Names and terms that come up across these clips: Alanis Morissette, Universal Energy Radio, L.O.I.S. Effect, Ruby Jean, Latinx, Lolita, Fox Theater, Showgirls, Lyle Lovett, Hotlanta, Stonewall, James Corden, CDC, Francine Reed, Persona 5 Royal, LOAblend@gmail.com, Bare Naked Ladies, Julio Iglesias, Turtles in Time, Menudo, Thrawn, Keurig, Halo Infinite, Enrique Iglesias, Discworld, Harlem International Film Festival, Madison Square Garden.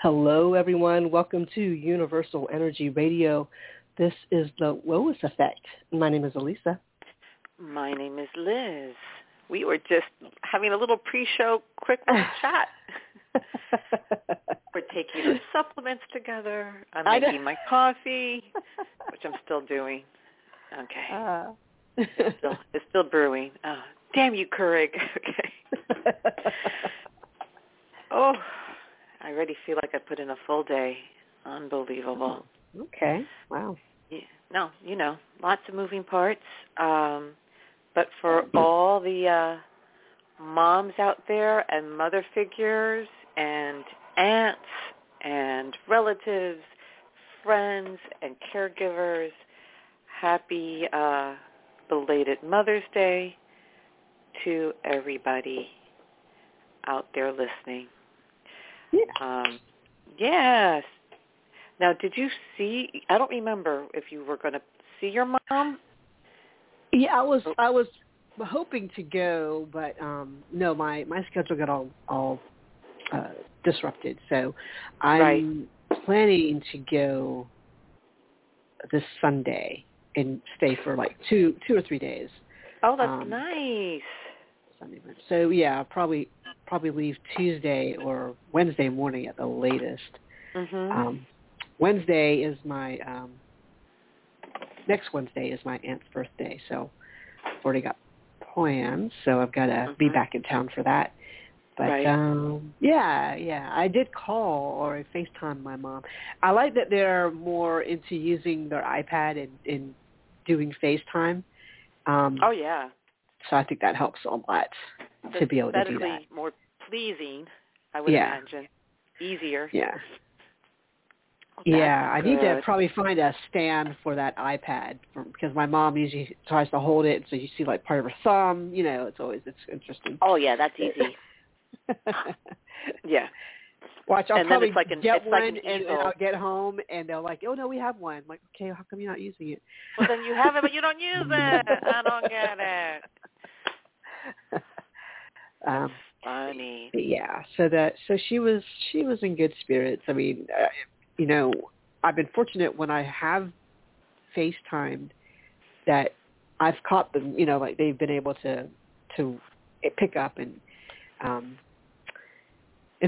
Hello, everyone. Welcome to Universal Energy Radio. This is the L.O.I.S. Effect. My name is Elisa. My name is Liz. We were just having a little pre-show quick little chat. We're taking our supplements together. I'm making my coffee, which I'm still doing. Okay. It's still brewing. Oh, damn you, Keurig. Okay. Oh, I already feel like I put in a full day. Unbelievable. Okay. Wow. Yeah. No, you know, lots of moving parts. But for all the moms out there and mother figures and aunts and relatives, friends and caregivers, happy belated Mother's Day to everybody out there listening. Yeah. Yes. Now, did you see? I don't remember if you were going to see your mom. Yeah, I was hoping to go, but no, my schedule got all disrupted. So I'm planning to go this Sunday and stay for like two or three days. Oh, that's nice. Sunday. So yeah, probably leave Tuesday or Wednesday morning at the latest. Mm-hmm. Wednesday is my next Wednesday is my aunt's birthday, so I've already got plans, so I've got to be back in town for that. But yeah, I did call or FaceTime my mom. I like that they're more into using their iPad and doing FaceTime. Oh yeah. So I think that helps a lot to be able to do that. More pleasing, I would imagine. Easier. Yeah. Yeah, I need to probably find a stand for that iPad because my mom usually tries to hold it, so you see like part of her thumb. You know, it's interesting. Oh yeah, that's easy. Yeah, watch. I'll probably get one, and I'll get home, and they're like, "Oh no, we have one." I'm like, okay, how come you're not using it? Well, then you have it, but you don't use it. I don't get it. Funny. Yeah. So she was in good spirits. I mean. You know, I've been fortunate when I have FaceTimed that I've caught them, you know, like they've been able to pick up. And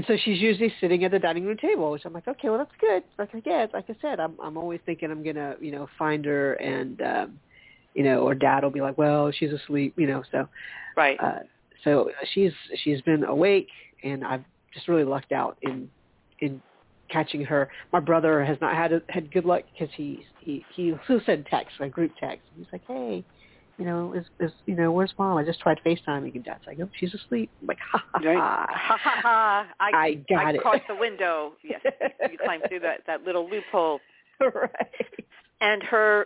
so she's usually sitting at the dining room table, which I'm like, okay, well, that's good. Like I said, I'm always thinking I'm going to, you know, find her and, you know, or dad will be like, well, she's asleep, you know, so. Right. So she's been awake, and I've just really lucked out in catching her. My brother has not had good luck because he sent text, like group text. He's like, hey, you know, where's mom? I just tried FaceTiming, and dad's like, oh, she's asleep. I'm like, ha ha ha, ha ha ha. I got it. I caught the window. Yes, you climbed through that little loophole. Right. And her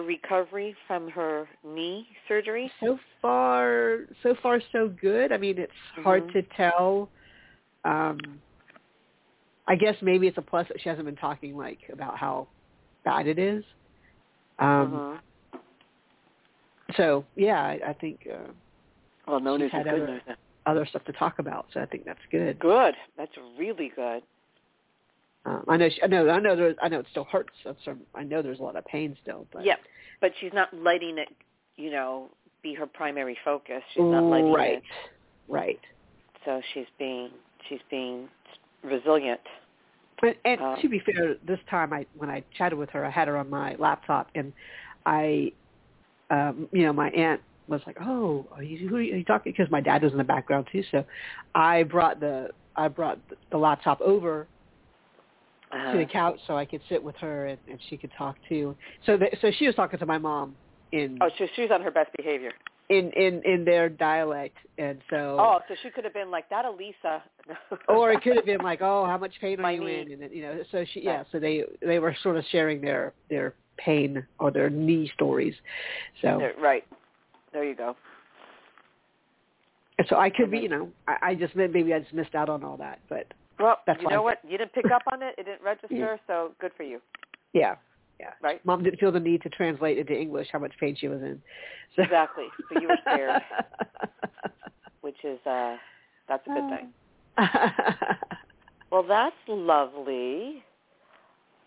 recovery from her knee surgery. So far, so good. I mean, it's hard to tell. I guess maybe it's a plus that she hasn't been talking like about how bad it is. So yeah, I think. Well, no news is good news. Other stuff to talk about, so I think that's good. Good, that's really good. I know it still hurts. I know there's a lot of pain still. But yeah, but she's not letting it, you know, be her primary focus. She's not letting it. Right. So she's being resilient. And to be fair, this time when I chatted with her, I had her on my laptop, and I, you know, my aunt was like, "Oh, who are you talking?" Because my dad was in the background too, so I brought the laptop over to the couch so I could sit with her and she could talk too. So she was talking to my mom so she was on her best behavior. In their dialect, and so... Oh, so she could have been like, that Elisa. Or it could have been like, oh, how much pain are you in? And then, you know, so she, so they were sort of sharing their pain or their knee stories. So right. There you go. So I could be, you know, I just missed out on all that, but... Well, you know what? You didn't pick up on it. It didn't register, so good for you. Yeah. Yeah. Right. Mom didn't feel the need to translate into English how much pain she was in. So. Exactly. So you were scared, which is that's a good thing. Well, that's lovely.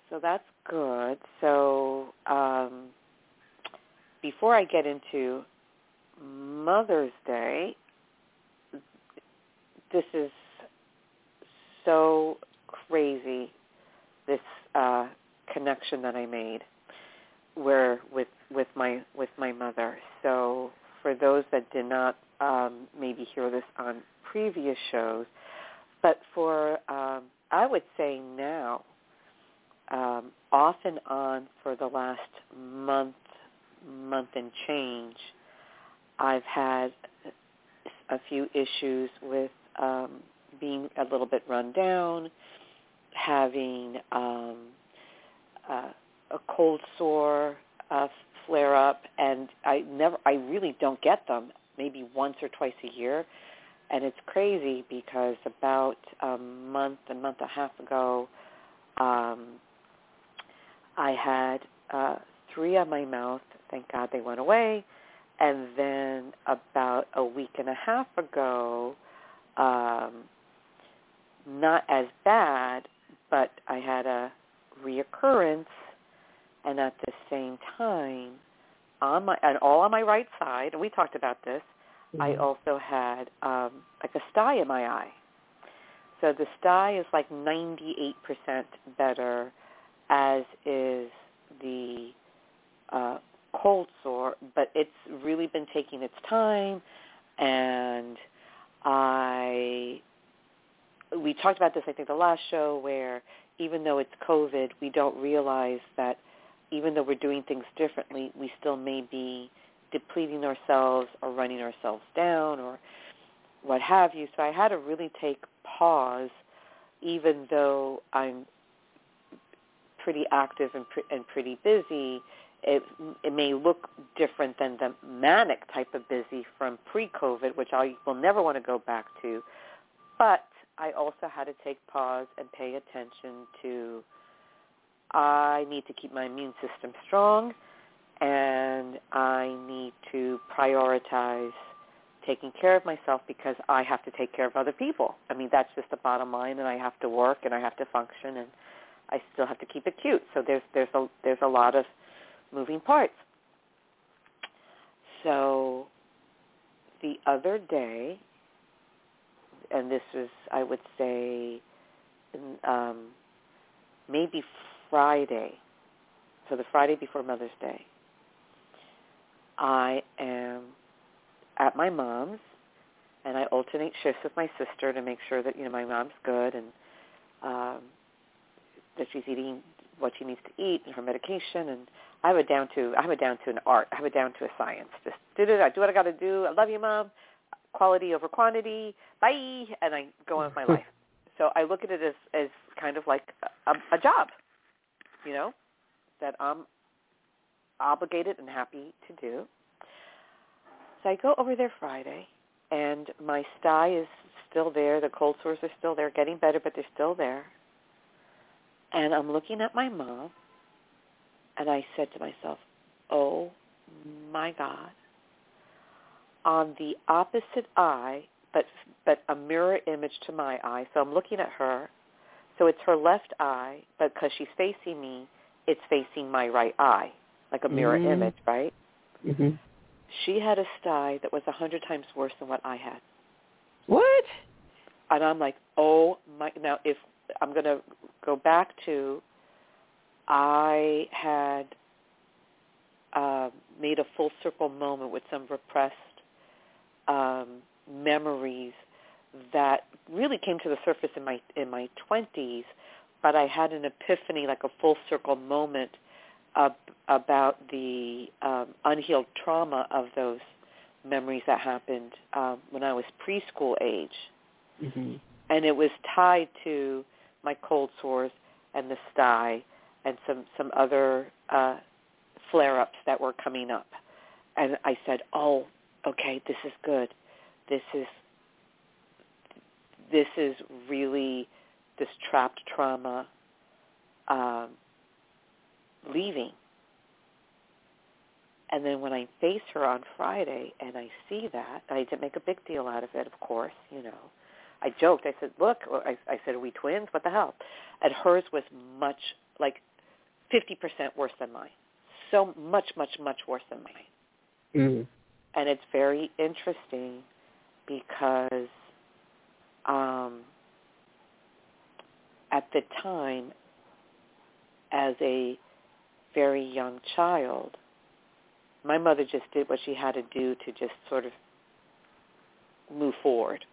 So that's good. So before I get into Mother's Day, this is so crazy, this connection that I made with my mother. So for those that did not maybe hear this on previous shows, but for I would say now, off and on for the last month and change, I've had a few issues with being a little bit run down, having a cold sore flare up, and I really don't get them, maybe once or twice a year. And it's crazy because about a month and a half ago, I had three on my mouth. Thank God they went away. And then about a week and a half ago, not as bad, but I had a reoccurrence, and at the same time, all on my right side, and we talked about this, mm-hmm. I also had like a sty in my eye. So the sty is like 98% better, as is the cold sore, but it's really been taking its time, and we talked about this, I think, the last show, where even though it's COVID, we don't realize that even though we're doing things differently, we still may be depleting ourselves or running ourselves down or what have you. So I had to really take pause, even though I'm pretty active and pretty busy. It may look different than the manic type of busy from pre-COVID, which I will never want to go back to. But I also had to take pause and pay attention to, I need to keep my immune system strong, and I need to prioritize taking care of myself because I have to take care of other people. I mean, that's just the bottom line, and I have to work and I have to function, and I still have to keep it cute. So there's a lot of moving parts. So the other day, and this was, I would say, maybe Friday, so the Friday before Mother's Day, I am at my mom's, and I alternate shifts with my sister to make sure that, you know, my mom's good and that she's eating what she needs to eat and her medication. And I have it down to a science. Just I do what I got to do. I love you, Mom. Quality over quantity. Bye. And I go on with my life. So I look at it as kind of like a job, you know, that I'm obligated and happy to do. So I go over there Friday, and my sty is still there. The cold sores are still there, getting better, but they're still there. And I'm looking at my mom, and I said to myself, oh, my God, on the opposite eye, but a mirror image to my eye. So I'm looking at her. So it's her left eye, but because she's facing me, it's facing my right eye, like a mirror image, right? Mm-hmm. She had a sty that was 100 times worse than what I had. What? And I'm like, oh, my. Now, if I'm going to go back to, I had made a full circle moment with some repressed memories that really came to the surface in my 20s, but I had an epiphany, like a full circle moment about the unhealed trauma of those memories that happened when I was preschool age. Mm-hmm. And it was tied to my cold sores and the sty and some other flare-ups that were coming up. And I said, oh, okay, this is good. This is really this trapped trauma leaving. And then when I face her on Friday and I see that, I didn't make a big deal out of it, of course, you know, I joked. I said, look, or I said, are we twins? What the hell? And hers was much, like 50% worse than mine. So much, much, much worse than mine. Mm-hmm. And it's very interesting because at the time, as a very young child, my mother just did what she had to do to just sort of move forward.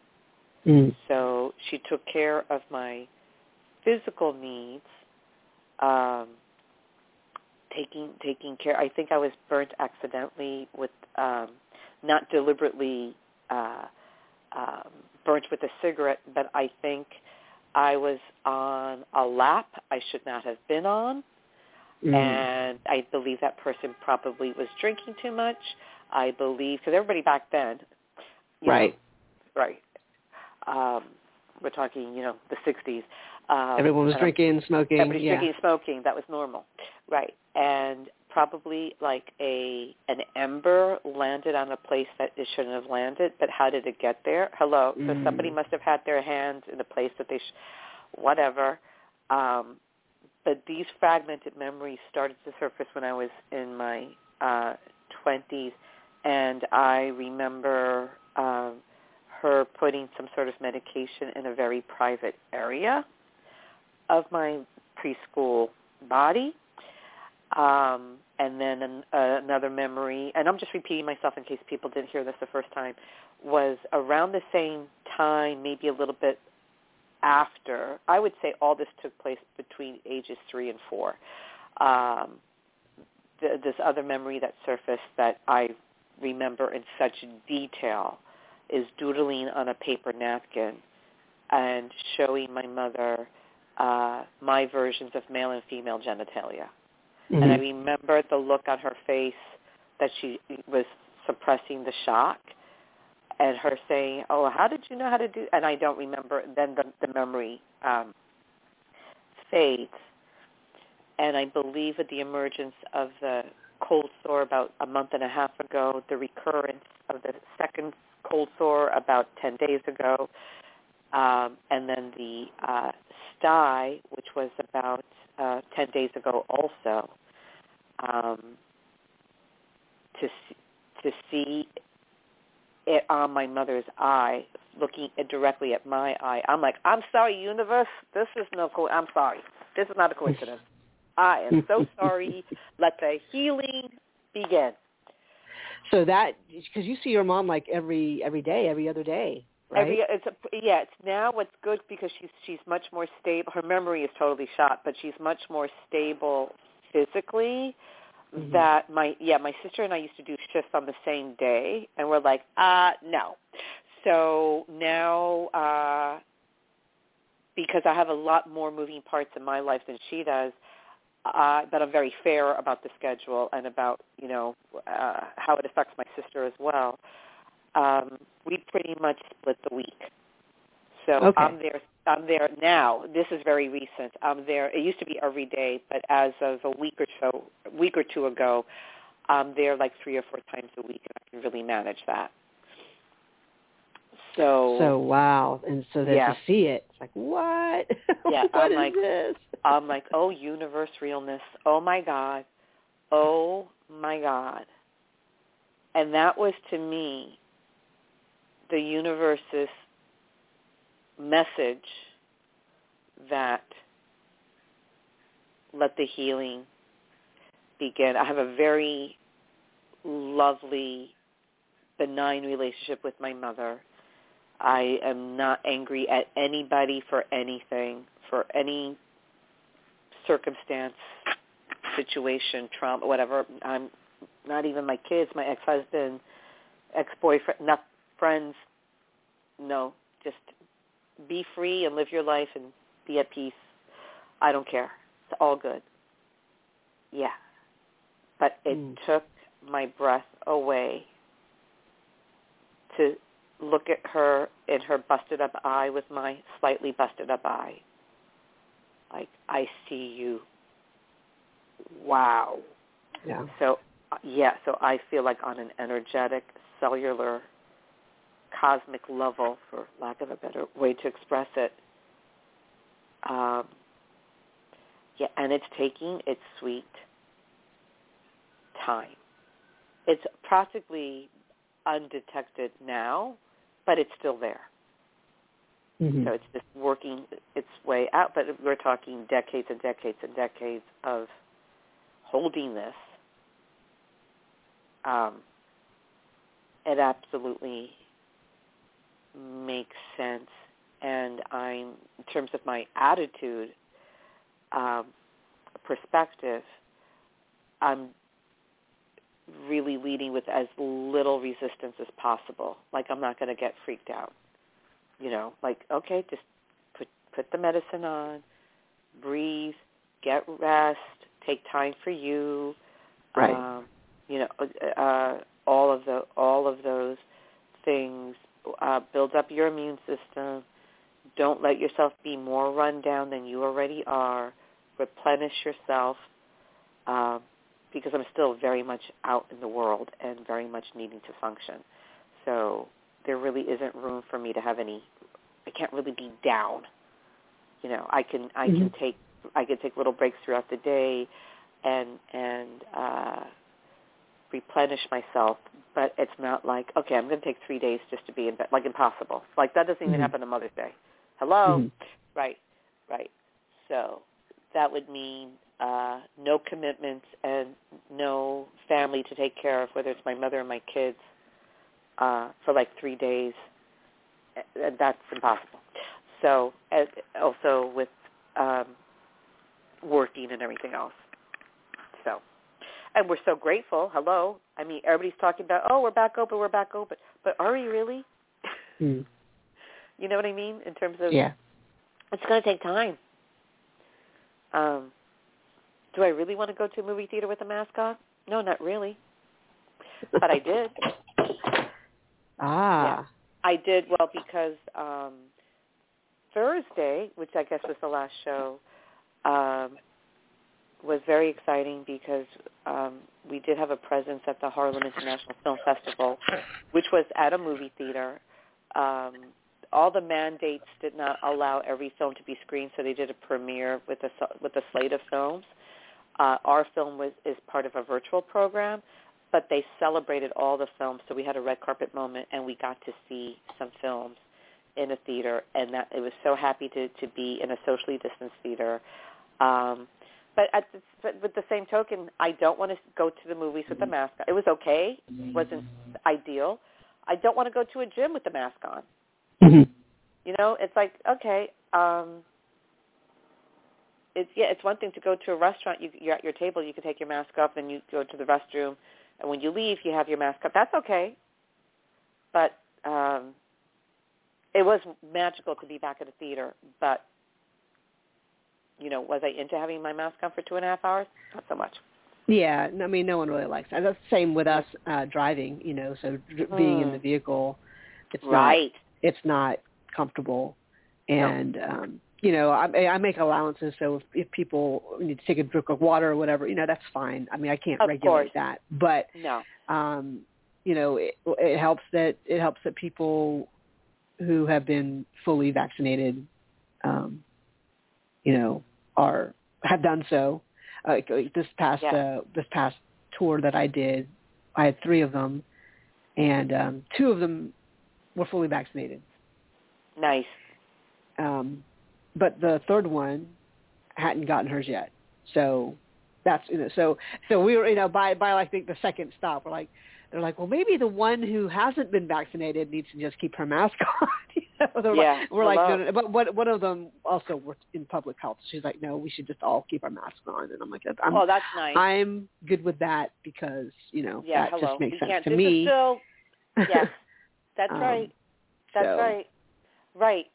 Mm. So she took care of my physical needs, taking care. I think I was burnt accidentally with, not deliberately burnt with a cigarette, but I think I was on a lap I should not have been on. Mm. And I believe that person probably was drinking too much. I believe, because everybody back then, we're talking, the 60s. Everyone was drinking, smoking. Everybody drinking, smoking. That was normal. Right. And probably like an ember landed on a place that it shouldn't have landed, but how did it get there? Hello. Mm. So somebody must have had their hands in a place that they whatever. But these fragmented memories started to surface when I was in my 20s, and I remember her putting some sort of medication in a very private area of my preschool body. And then another memory, and I'm just repeating myself in case people didn't hear this the first time, was around the same time, maybe a little bit after. I would say all this took place between ages 3 and 4. This other memory that surfaced that I remember in such detail is doodling on a paper napkin and showing my mother my versions of male and female genitalia. Mm-hmm. And I remember the look on her face that she was suppressing the shock, and her saying, oh, how did you know how to do? And I don't remember. Then the memory fades. And I believe at the emergence of the cold sore about a month and a half ago, the recurrence of the second cold sore about 10 days ago, and then the sty, which was about 10 days ago also, to see it on my mother's eye, looking directly at my eye. I'm like, I'm sorry, universe. I'm sorry. This is not a coincidence. I am so sorry. Let the healing begin. So that, because you see your mom like every day, every other day, right? It's now what's good because she's much more stable. Her memory is totally shot, but she's much more stable physically. Mm-hmm. That my sister and I used to do shifts on the same day, and we're like, no. So now, because I have a lot more moving parts in my life than she does, but I'm very fair about the schedule and about, how it affects my sister as well. We pretty much split the week. So okay. I'm there now. This is very recent. I'm there. It used to be every day, but as of a week or two ago, I'm there like 3 or 4 times a week, and I can really manage that. So wow, and so that you see it, it's like what? Yeah, what is this? I'm like, oh, universe realness. Oh my God. And that was to me the universe's message that let the healing begin. I have a very lovely, benign relationship with my mother. I am not angry at anybody for anything, for any circumstance, situation, trauma, whatever. I'm not even my kids, my ex-husband, ex-boyfriend, not friends. No, just be free and live your life and be at peace. I don't care. It's all good. Yeah. But it took my breath away to look at her in her busted up eye with my slightly busted up eye. Like, I see you. Wow. Yeah. So I feel like on an energetic, cellular cosmic level, for lack of a better way to express it. Yeah, and it's taking its sweet time. It's practically undetected now, but it's still there. Mm-hmm. So it's just working its way out. But we're talking decades and decades and decades of holding this. It absolutely makes sense. And I'm, in terms of my attitude, perspective, I'm really leading with as little resistance as possible. Like, I'm not going to get freaked out. You know, like, okay, just put the medicine on, breathe, get rest, take time for you. Right. You know, all of those things. Build up your immune system. Don't let yourself be more run down than you already are. Replenish yourself, because I'm still very much out in the world and very much needing to function. So there really isn't room for me to have any. I can't really be down. You know, I can take little breaks throughout the day, and replenish myself. But it's not like, okay, I'm going to take 3 days just to be in bed. Like, impossible. Like, that doesn't even happen on Mother's Day. Hello? Mm-hmm. Right. So that would mean no commitments and no family to take care of, whether it's my mother or my kids, for like 3 days. That's impossible. So also with working and everything else. So, and we're so grateful. Hello. I mean, everybody's talking about, oh, we're back open. But are we really? You know what I mean? In terms of, yeah, it's going to take time. Do I really want to go to a movie theater with a mask on? No, not really. But I did. Yeah, I did, well, because Thursday, which I guess was the last show, was very exciting because we did have a presence at the Harlem International Film Festival, which was at a movie theater. All the mandates did not allow every film to be screened, so they did a premiere with a slate of films. Our film is part of a virtual program, but they celebrated all the films, so we had a red carpet moment, and we got to see some films in a theater, and that it was so happy to be in a socially distanced theater. But with the same token, I don't want to go to the movies with a mask on. It was okay. It wasn't ideal. I don't want to go to a gym with the mask on. Mm-hmm. You know, it's like, okay, it's one thing to go to a restaurant. You're at your table. You can take your mask off, then you go to the restroom, and when you leave, you have your mask up. That's okay. But it was magical to be back at a theater. But, you know, was I into having my mask on for 2.5 hours? Not so much. Yeah, I mean, no one really likes that. That's the same with us driving. You know, so being in the vehicle, it's right. It's not comfortable, and you know, I make allowances. So if people need to take a drink of water or whatever, you know, that's fine. I mean, I can't regulate that, but no, you know, it helps that people who have been fully vaccinated, you know, have done so. This past tour that I did, I had 3 of them, and 2 of them were fully vaccinated. Nice. But the third one hadn't gotten hers yet. So that's, you know, so we were, you know, by like the second stop, they're like, well, maybe the one who hasn't been vaccinated needs to just keep her mask on. You know? No. But one of them also worked in public health. She's like, no, we should just all keep our masks on. And I'm like, oh, that's nice. I'm good with that because, you know, just makes sense to me. Yeah. That's right. Right.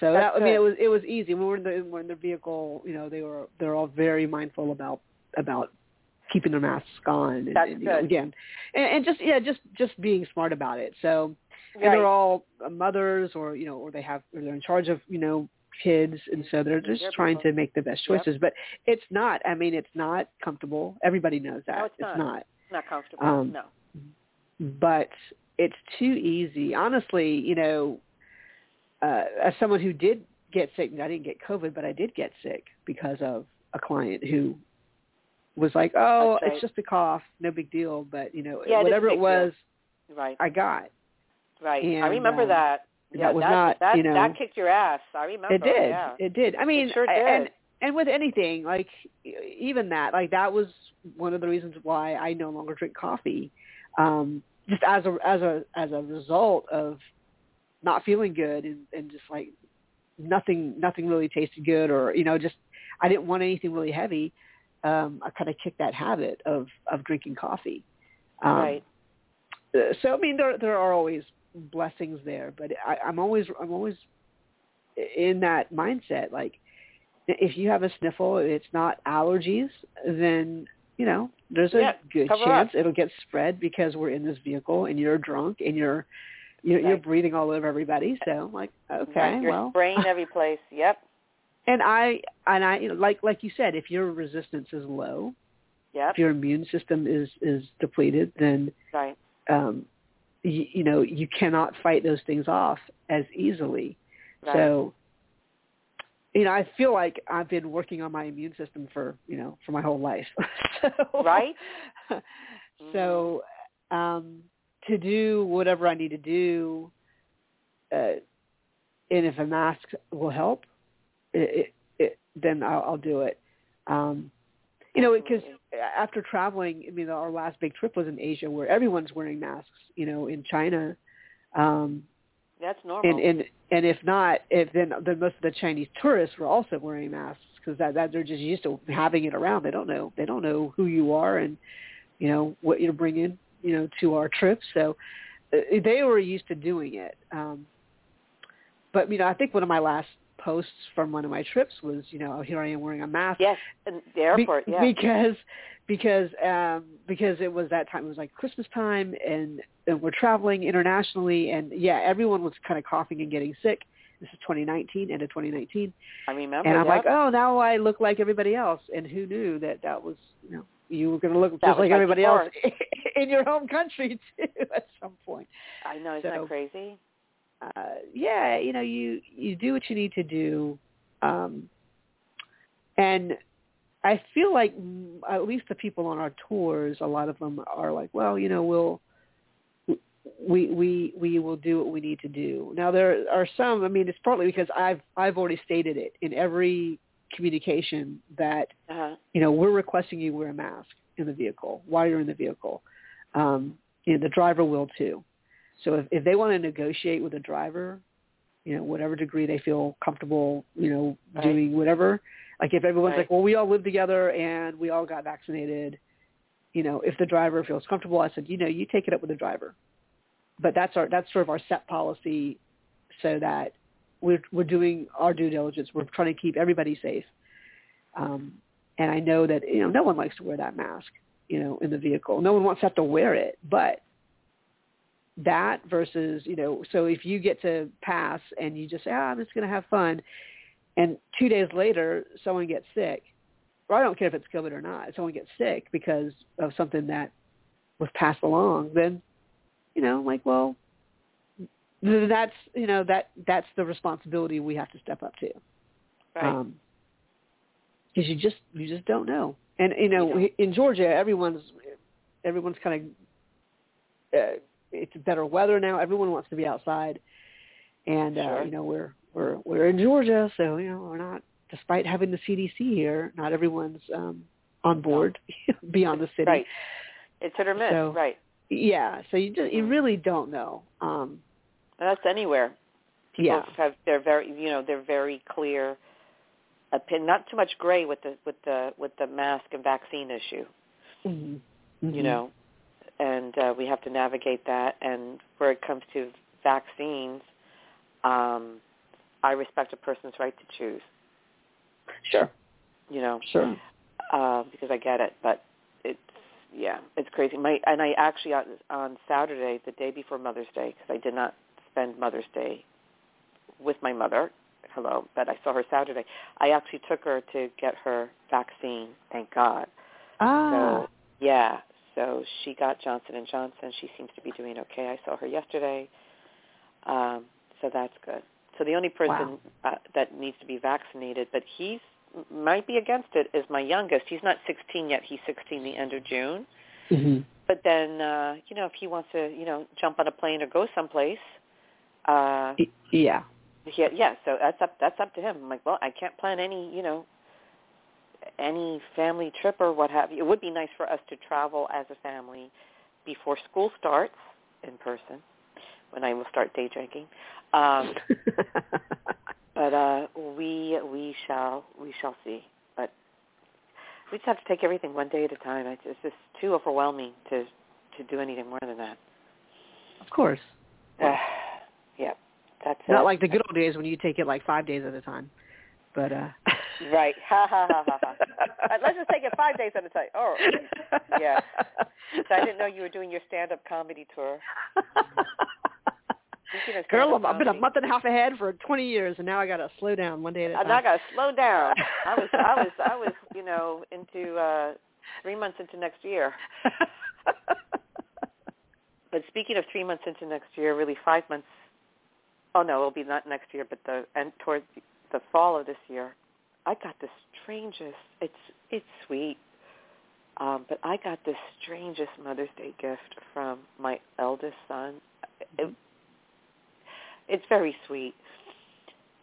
So that, I mean, it was easy. We were in the vehicle. You know, they're all very mindful about keeping their masks on. And, that's and, you good. Know, again, and just being smart about it. So and right. They're all mothers, or you know, or they're in charge of, you know, kids, and so they're just trying to make the best choices. Yep. But it's not. I mean, it's not comfortable. Everybody knows that. No, it's not. It's not comfortable. But it's too easy. Honestly, you know, as someone who did get sick, I didn't get COVID, but I did get sick because of a client who was like, oh, it's just a cough, no big deal. But, you know, yeah, whatever it was, right, I got. Right. And I remember that. Yeah, that was not, you know. That kicked your ass. I remember. It did. Yeah. It did. I mean, it sure did. And with anything, like, even that, like, that was one of the reasons why I no longer drink coffee. Just as a result of not feeling good and just like nothing really tasted good, or, you know, just, I didn't want anything really heavy. I kind of kicked that habit of drinking coffee. Right. So, I mean, there are always blessings there, but I'm always in that mindset. Like, if you have a sniffle, it's not allergies, then, you know, there's a good chance it'll get spread because we're in this vehicle and you're drunk and you're breathing all over everybody. So I'm like, okay, you're spraying every place. Yep. And I, you know, like you said, if your resistance is low, if your immune system is depleted, then you know, you cannot fight those things off as easily. Right. So, you know, I feel like I've been working on my immune system for my whole life. So to do whatever I need to do, and if a mask will help, then I'll do it. You know, because after traveling, I mean, our last big trip was in Asia, where everyone's wearing masks. You know, in China. That's normal. And if not, then most of the Chinese tourists were also wearing masks, because that they're just used to having it around. They don't know who you are and, you know, what you're bringing, you know, to our trip. So they were used to doing it. But, you know, I think one of my last posts from one of my trips was, you know, here I am wearing a mask. Yes, in the airport. Yeah. Because it was that time. It was like Christmas time, and we're traveling internationally, and everyone was kind of coughing and getting sick. This is 2019, end of 2019. I remember. And I'm like, oh, now I look like everybody else. And who knew that was, you know, you were going to look just like everybody else in your home country too at some point. I know, isn't that crazy? Yeah, you know, you do what you need to do, and I feel like at least the people on our tours, a lot of them are like, well, you know, we will do what we need to do. Now there are some. I mean, it's partly because I've already stated it in every communication that you know, we're requesting you wear a mask in the vehicle while you're in the vehicle, and the driver will too. So if they want to negotiate with a driver, you know, whatever degree they feel comfortable, you know, doing whatever. Like if everyone's like, well, we all live together and we all got vaccinated, you know, if the driver feels comfortable, I said, you know, you take it up with the driver. But that's sort of our set policy, so that we're doing our due diligence. We're trying to keep everybody safe. And I know that, you know, no one likes to wear that mask, you know, in the vehicle. No one wants to have to wear it, but that versus, you know, so if you get to pass and you just say, I'm just going to have fun, and 2 days later someone gets sick, or I don't care if it's COVID or not, someone gets sick because of something that was passed along, then, you know, like, well, that's, you know, that's the responsibility we have to step up to. Right. Because you just don't know. And, you know, in Georgia, everyone's kind of, it's better weather now. Everyone wants to be outside, and you know, we're in Georgia, so, you know, we're not. Despite having the CDC here, not everyone's on board beyond the city. Right, it's hit or miss. So, yeah. So you really don't know. That's anywhere. People have they're very clear. Not too much gray with the mask and vaccine issue. Mm-hmm. Mm-hmm. You know. And we have to navigate that. And where it comes to vaccines, I respect a person's right to choose. Sure. You know. Sure. Because I get it, but it's crazy. I actually on Saturday, the day before Mother's Day, because I did not spend Mother's Day with my mother. Hello, but I saw her Saturday. I actually took her to get her vaccine. Thank God. Ah. So, yeah. So she got Johnson & Johnson. She seems to be doing okay. I saw her yesterday. So that's good. So the only person that needs to be vaccinated, but he might be against it, is my youngest. He's not 16 yet. He's 16 the end of June. Mm-hmm. But then, you know, if he wants to, you know, jump on a plane or go someplace. So that's up to him. I'm like, well, I can't plan any, you know, any family trip or what have you. It would be nice for us to travel as a family before school starts in person, when I will start day drinking. But we shall see. But we just have to take everything one day at a time. It's just too overwhelming to do anything more than that. Of course. Yeah, that's it. Not like the good old days when you take it like 5 days at a time. But right. Let's just take it 5 days at a time. Oh, yeah. So I didn't know you were doing your stand-up comedy tour. Girl, I've been a month and a half ahead for 20 years, and now I got to slow down one day at a time. I got to slow down. I was, you know, into 3 months into next year. But speaking of 3 months into next year, really 5 months. Oh no, it'll be not next year, but towards the fall of this year, I got the strangest. It's sweet, but I got the strangest Mother's Day gift from my eldest son. It's very sweet.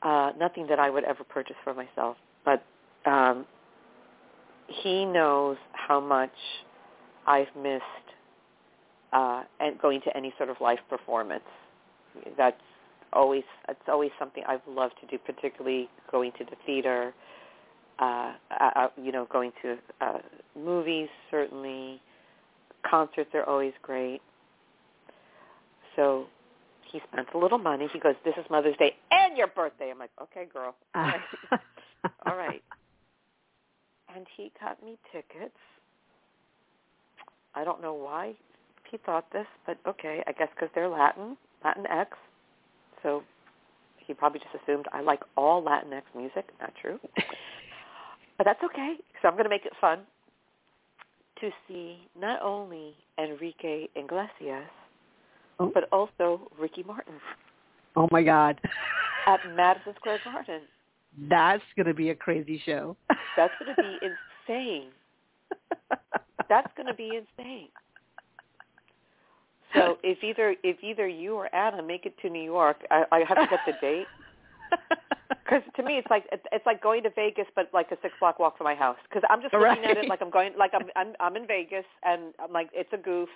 Nothing that I would ever purchase for myself, but he knows how much I've missed and going to any sort of live performance. It's always something I've loved to do, particularly going to the theater, you know, going to movies, certainly. Concerts are always great. So he spent a little money. He goes, this is Mother's Day and your birthday. I'm like, okay, girl. All right. All right. And he got me tickets. I don't know why he thought this, but okay, I guess because they're Latinx. So he probably just assumed I like all Latinx music. Not true. But that's okay. So I'm going to make it fun to see not only Enrique Iglesias, but also Ricky Martin. Oh, my God. At Madison Square Garden. That's going to be a crazy show. That's going to be insane. That's going to be insane. So if either you or Adam make it to New York, I have to get the date. Because to me, it's like going to Vegas, but like a 6-block walk from my house. Because I'm just looking at it like I'm going, like I'm in Vegas, and I'm like, it's a goof.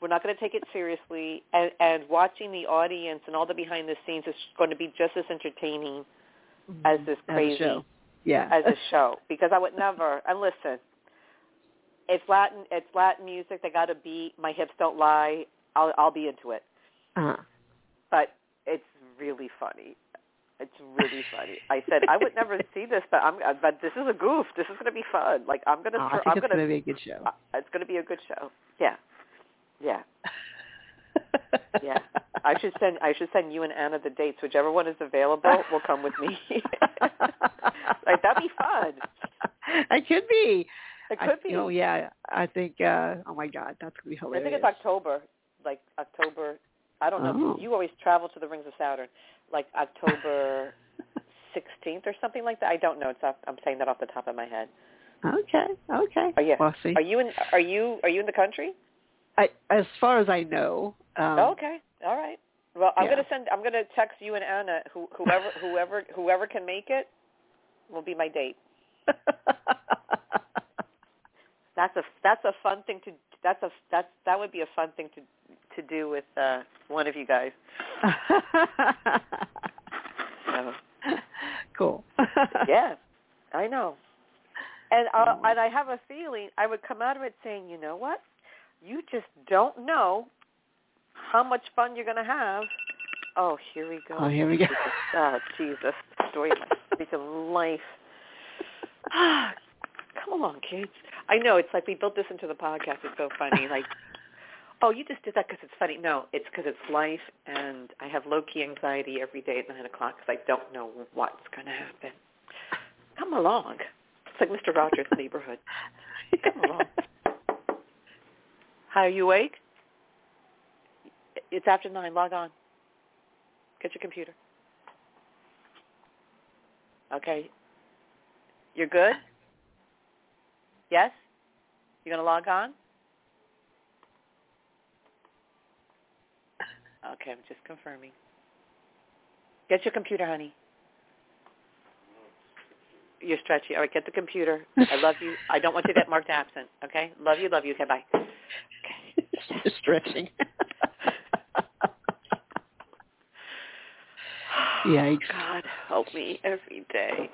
We're not going to take it seriously. And watching the audience and all the behind the scenes is going to be just as entertaining as this crazy as a show. Because I would never. And listen. It's Latin music. They got to be. My hips don't lie. I'll be into it. Uh-huh. But it's really funny. It's really funny. I said I would never see this, but this is a goof. This is going to be fun. Like I'm going to. It's going to be a good show. It's going to be a good show. Yeah. Yeah. I should send you and Anna the dates. Whichever one is available will come with me. Like that'd be fun. It could be. It could be. Oh, yeah. I think, oh, my God, that's going to be hilarious. I think it's October, like October. I don't know. You always travel to the Rings of Saturn, like October 16th or something like that. I don't know. I'm saying that off the top of my head. Okay. Oh, yeah. We'll see. Are you in the country? As far as I know. Okay. All right. Well, I'm going to text you and Anna. Whoever can make it will be my date. That would be a fun thing to do with one of you guys. So. Cool. Yeah, I know. And I have a feeling I would come out of it saying, you know what? You just don't know how much fun you're going to have. Oh, here we go. Oh, Jesus. Story of my freaking life. Come along, kids. I know. It's like we built this into the podcast. It's so funny. Like, oh, you just did that because it's funny. No, it's because it's life, and I have low-key anxiety every day at 9 o'clock because I don't know what's going to happen. Come along. It's like Mr. Rogers' Neighborhood. Come along. Hi, are you awake? It's after 9. Log on. Get your computer. Okay. You're good? Yes? You're going to log on? Okay, I'm just confirming. Get your computer, honey. You're stretchy. All right, get the computer. I love you. I don't want you to get marked absent, okay? Love you, love you. Okay, bye. Okay. Stretching. Yikes. God, help me every day.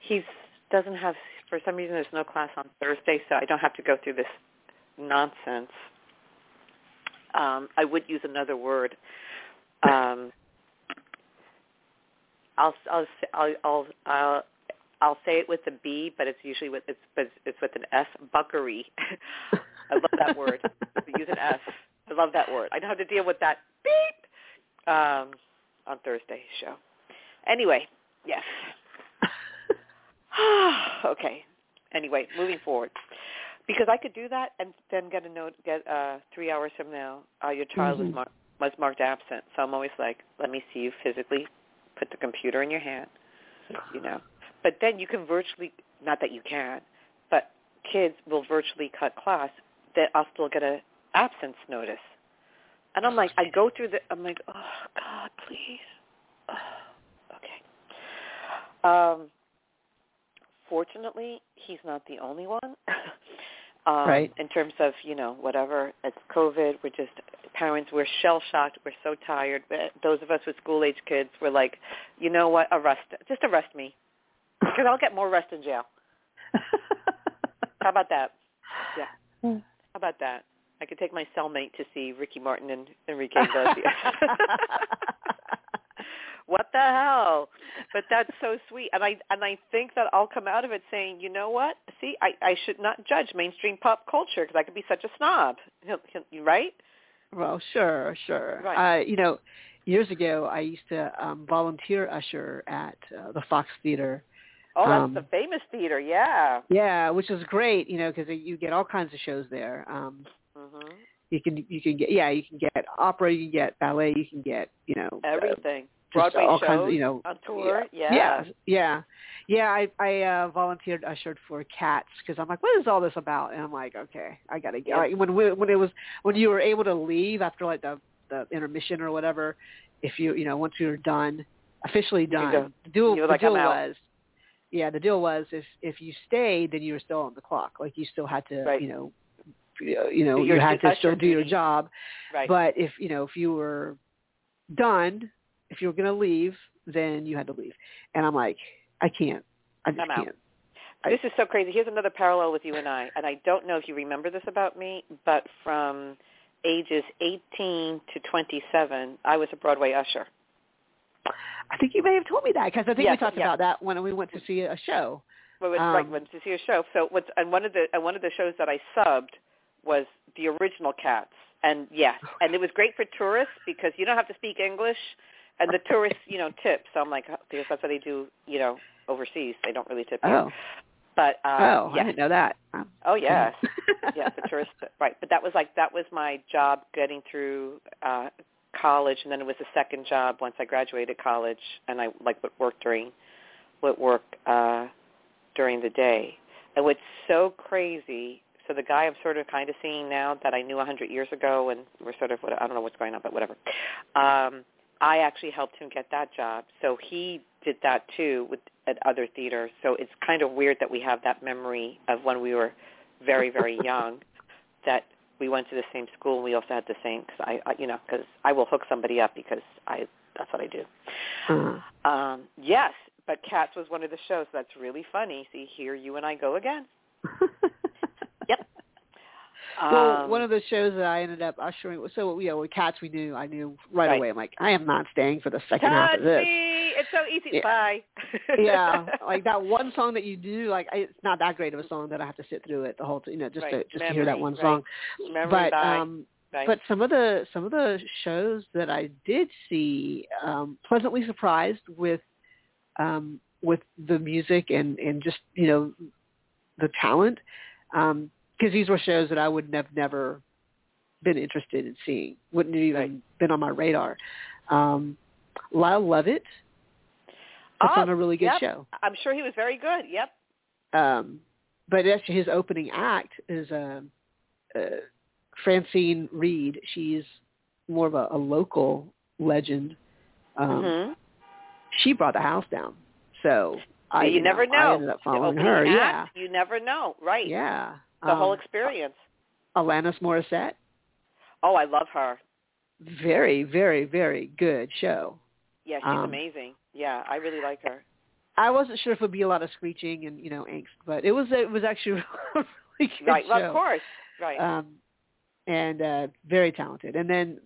He doesn't have, for some reason, there's no class on Thursday, so I don't have to go through this nonsense. I would use another word. I'll say it with a B, but it's usually with it's with an S. Buckery. I love that word. Use an S. I love that word. I don't have to deal with that beep on Thursday's show. Anyway, yes. Okay. Anyway, moving forward, because I could do that and then get a note. Get 3 hours from now, your child was marked absent. So I'm always like, let me see you physically. Put the computer in your hand, you know. But then you can virtually, not that you can, but kids will virtually cut class. That I'll still get an absence notice. And I'm like, I go through the, I'm like, oh, God, please. Oh, okay. Fortunately, he's not the only one. Right. In terms of, you know, whatever, it's COVID. We're just, parents, we're shell-shocked. We're so tired. But those of us with school-age kids, we're like, you know what, arrest me. Because I'll get more rest in jail. How about that? Yeah. How about that? I could take my cellmate to see Ricky Martin and Enrique Iglesias. What the hell? But that's so sweet. And I think that I'll come out of it saying, you know what? See, I should not judge mainstream pop culture because I could be such a snob. Right? Well, sure. Right. You know, years ago, I used to volunteer usher at the Fox Theater. Oh, that's the famous theater, yeah. Yeah, which is great, you know, because you get all kinds of shows there. You can get, yeah, you can get opera, you can get ballet, you can get, you know. Everything. Broadway all shows, kinds of, you know, on tour, yeah. I volunteered, ushered for Cats because I'm like, what is all this about? And I'm like, okay, I gotta get. Yeah. When you were able to leave after like the intermission or whatever, if you know once you were done, officially done, the deal was if you stayed, then you were still on the clock, like you still had to, right. you know, you had to still do your job, right. But if you were done. If you were going to leave, then you had to leave. And I'm like, I can't. I'm out. This is so crazy. Here's another parallel with you and I. And I don't know if you remember this about me, but from ages 18 to 27, I was a Broadway usher. I think you may have told me that because I think we talked about that when we went to see a show. Went to see a show. So one of the shows that I subbed was the original Cats. And yes, and it was great for tourists because you don't have to speak English. And the tourists, tip. So I'm like, because that's what they do, overseas. They don't really tip here. But, I didn't know that. Oh, yes. Yes, the tourists, right. But that was my job getting through college. And then it was the second job once I graduated college. And I would work during the day. And what's so crazy, so the guy I'm sort of kind of seeing now that I knew 100 years ago, and we're sort of, I don't know what's going on, but whatever. I actually helped him get that job. So he did that, too, at other theaters. So it's kind of weird that we have that memory of when we were very, very young, that we went to the same school and we also had the same, because I will hook somebody up because that's what I do. Mm-hmm. Yes, but Cats was one of the shows. That's really funny. See, here you and I go again. Yep. Well, one of the shows that I ended up ushering was, with Cats I knew right away. I'm like, I am not staying for the second half of this. It's so easy. Yeah. Bye. Yeah. Like that one song that you do, like it's not that great of a song that I have to sit through it the whole time, to hear that one song. Right. Memory, but but some of the shows that I did see, pleasantly surprised with the music and just, the talent. because these were shows that I would have never been interested in seeing. Wouldn't have even been on my radar. Lyle Lovett. That's on a really good show. I'm sure he was very good. Yep. But actually his opening act is Francine Reed. She's more of a local legend. Mm-hmm. She brought the house down. So you never know. I ended up following her. Act, yeah. You never know. Right. Yeah. The whole experience. Alanis Morissette. Oh, I love her. Very, very, very good show. Yeah, she's amazing. Yeah, I really like her. I wasn't sure if it would be a lot of screeching and, you know, angst, but it was actually a really good show. Right, of course. Right. And very talented. And then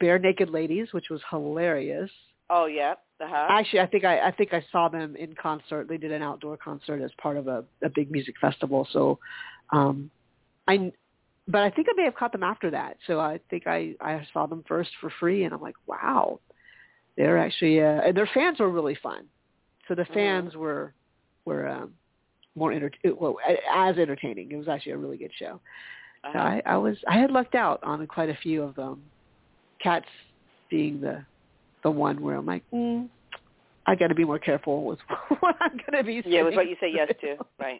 Bare Naked Ladies, which was hilarious. Oh, yeah. Uh-huh. Actually, I think I saw them in concert. They did an outdoor concert as part of a big music festival. So, but I think I may have caught them after that. So I think I saw them first for free, and I'm like, wow. They're actually and their fans were really fun. So the fans were more as entertaining. It was actually a really good show. Uh-huh. So I had lucked out on quite a few of them. Cats being the one where I'm like, I got to be more careful with what I'm going to be saying. Yeah, with what you say yes to, right?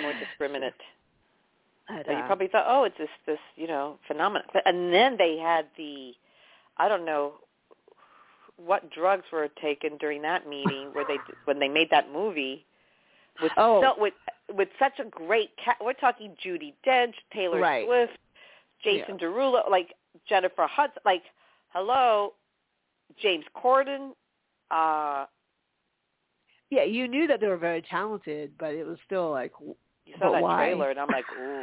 More discriminate. But, so you probably thought, oh, it's this phenomenon. And then they had the, I don't know what drugs were taken during that meeting when they made that movie with such a great cast. We're talking Judy Dench, Taylor Swift, Jason Derulo, like Jennifer Hudson, like hello, James Corden. Yeah, you knew that they were very talented, but it was still like, you saw that trailer and I'm like, ooh.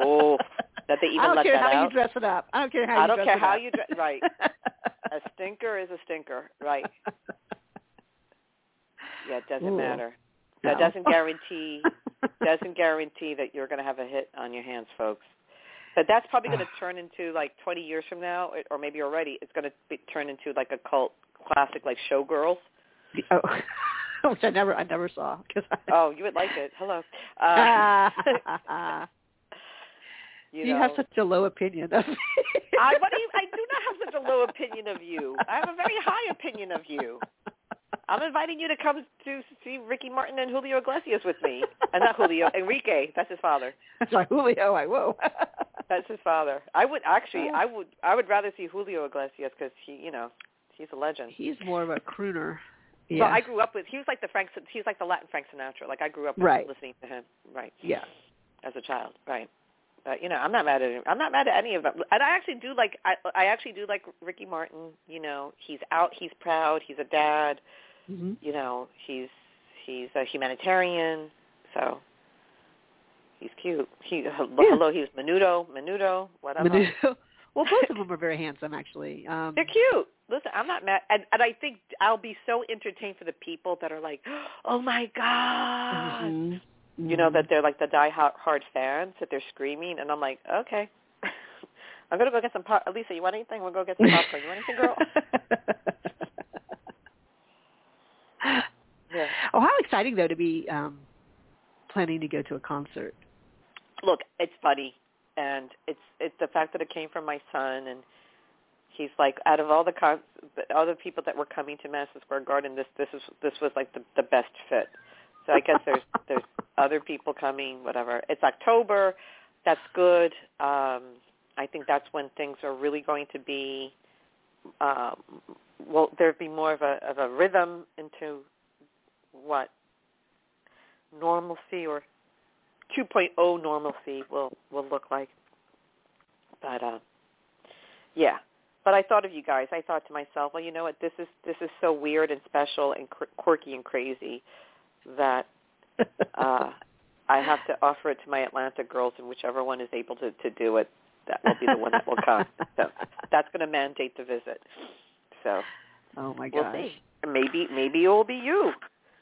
Oh, that they even let that out. I don't care how you dress it up. I don't care how you dress it up. Right. A stinker is a stinker. Right. Yeah, it doesn't matter. No. That doesn't guarantee that you're going to have a hit on your hands, folks. But that's probably going to turn into like 20 years from now, or maybe already, it's going to turn into like a cult classic, like Showgirls. Oh. Which I never saw. Oh, you would like it. Hello. You have such a low opinion of me. I do not have such a low opinion of you. I have a very high opinion of you. I'm inviting you to come to see Ricky Martin and Julio Iglesias with me. Not Julio, Enrique. That's his father. That's like Julio. Whoa. That's his father. I would rather see Julio Iglesias because he's a legend. He's more of a crooner. Yeah. So I grew up with, he was like the Latin Frank Sinatra. Like I grew up listening to him. Right. Yeah. As a child. Right. But, I'm not mad at him. I'm not mad at any of them. And I actually do like Ricky Martin. He's out. He's proud. He's a dad. Mm-hmm. He's a humanitarian. So he's cute. Hello, he was Menudo. Menudo. Whatever. Menudo. Well, both of them are very handsome, actually. They're cute. Listen, I'm not mad. And I think I'll be so entertained for the people that are like, oh, my God. Mm-hmm. Mm-hmm. That they're like the die-hard fans, that they're screaming. And I'm like, okay. I'm going to go get some popcorn. Lisa, you want anything? We'll go get some popcorn. You want anything, girl? Yeah. Oh, how exciting, though, to be planning to go to a concert. Look, it's funny. And it's the fact that it came from my son, and he's like, out of all the people that were coming to Madison Square Garden, this was like the best fit. So I guess there's other people coming, whatever. It's October, that's good. I think that's when things are really going to be. Well, there'll be more of a rhythm into what normalcy or 2.0 normalcy will look like. But yeah. But I thought of you guys. I thought to myself, well, you know what? This is so weird and special and quirky and crazy that I have to offer it to my Atlanta girls, and whichever one is able to do it, that will be the one that will come. So that's going to mandate the visit. So oh my gosh, we'll see. Maybe it will be you.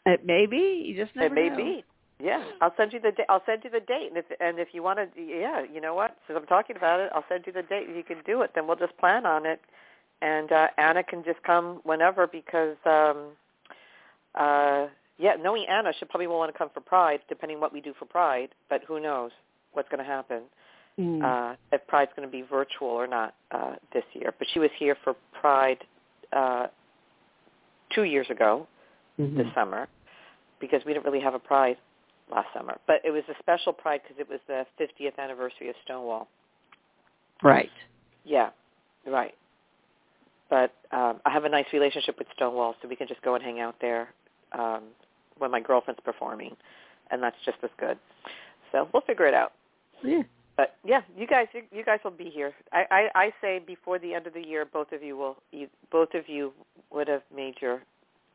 It may be. You just never know. It may be. Yeah, I'll send you the date, and if you want to, yeah, you know what? Since I'm talking about it, I'll send you the date. If you can do it, then we'll just plan on it, and Anna can just come whenever because Yeah, knowing Anna, she probably will want to come for Pride, depending what we do for Pride, but who knows what's going to happen, if Pride's going to be virtual or not this year. But she was here for Pride 2 years ago this summer, because we didn't really have a Pride last summer. But it was a special Pride because it was the 50th anniversary of Stonewall. Right. Yeah, right. But I have a nice relationship with Stonewall, so we can just go and hang out there when my girlfriend's performing, and that's just as good. So we'll figure it out. Yeah. But yeah, you guys will be here. I say before the end of the year, both of you would have made your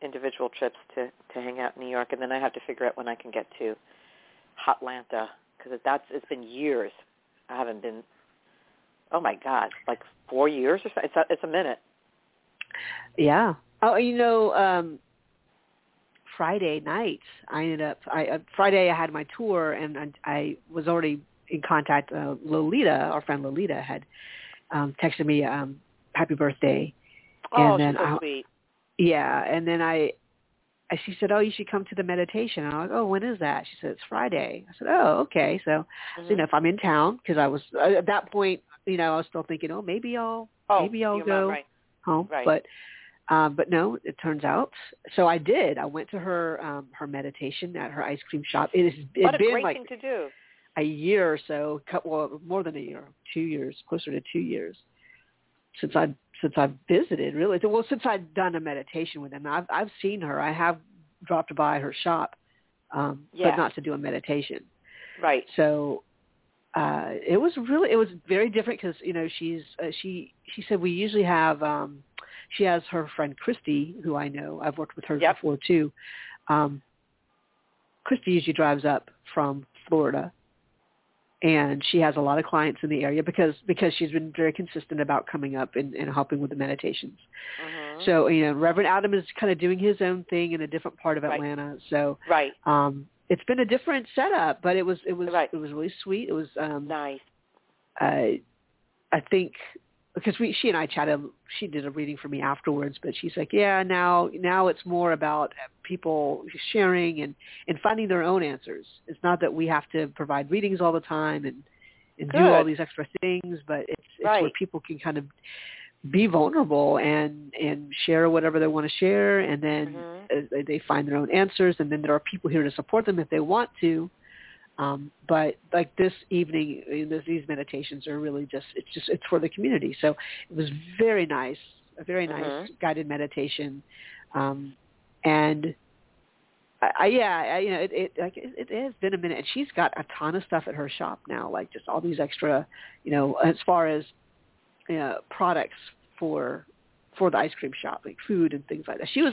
individual trips to hang out in New York, and then I have to figure out when I can get to Hotlanta, because it's been years. I haven't been. Oh my God, like 4 years or so. It's a minute. Yeah. Oh, you know. Friday night, Friday I had my tour, and I was already in contact. Lolita, our friend Lolita, had texted me, "Happy birthday!" Oh, and then she's so sweet. Yeah, and then she said, "Oh, you should come to the meditation." And I was like, "Oh, when is that?" She said, "It's Friday." I said, "Oh, okay." So, you know, if I'm in town, because I was at that point, you know, I was still thinking, "Oh, maybe I'll go home," but. But no, it turns out. So I did. I went to her meditation at her ice cream shop. It's been great, like, thing to do. A year or so, well, more than a year, 2 years, closer to 2 years since I've visited. Really, well, since I've done a meditation with them, I've seen her. I have dropped by her shop, but not to do a meditation. Right. So it was very different, because you know she said we usually have. She has her friend Christy, who I know. I've worked with her before, too. Christy usually drives up from Florida, and she has a lot of clients in the area because she's been very consistent about coming up and helping with the meditations. So, you know, Reverend Adam is kind of doing his own thing in a different part of Atlanta. So it's been a different setup, but it was really sweet. It was nice. I think... Because she and I chatted, she did a reading for me afterwards, but she's like, yeah, now it's more about people sharing and finding their own answers. It's not that we have to provide readings all the time and do all these extra things, but it's where people can kind of be vulnerable and share whatever they want to share, and then they find their own answers, and then there are people here to support them if they want to. But like this evening, these meditations are really it's for the community. So it was very nice, a very nice guided meditation. And it has been a minute, and she's got a ton of stuff at her shop now, like just all these extra, you know, as far as products for the ice cream shop, like food and things like that. She was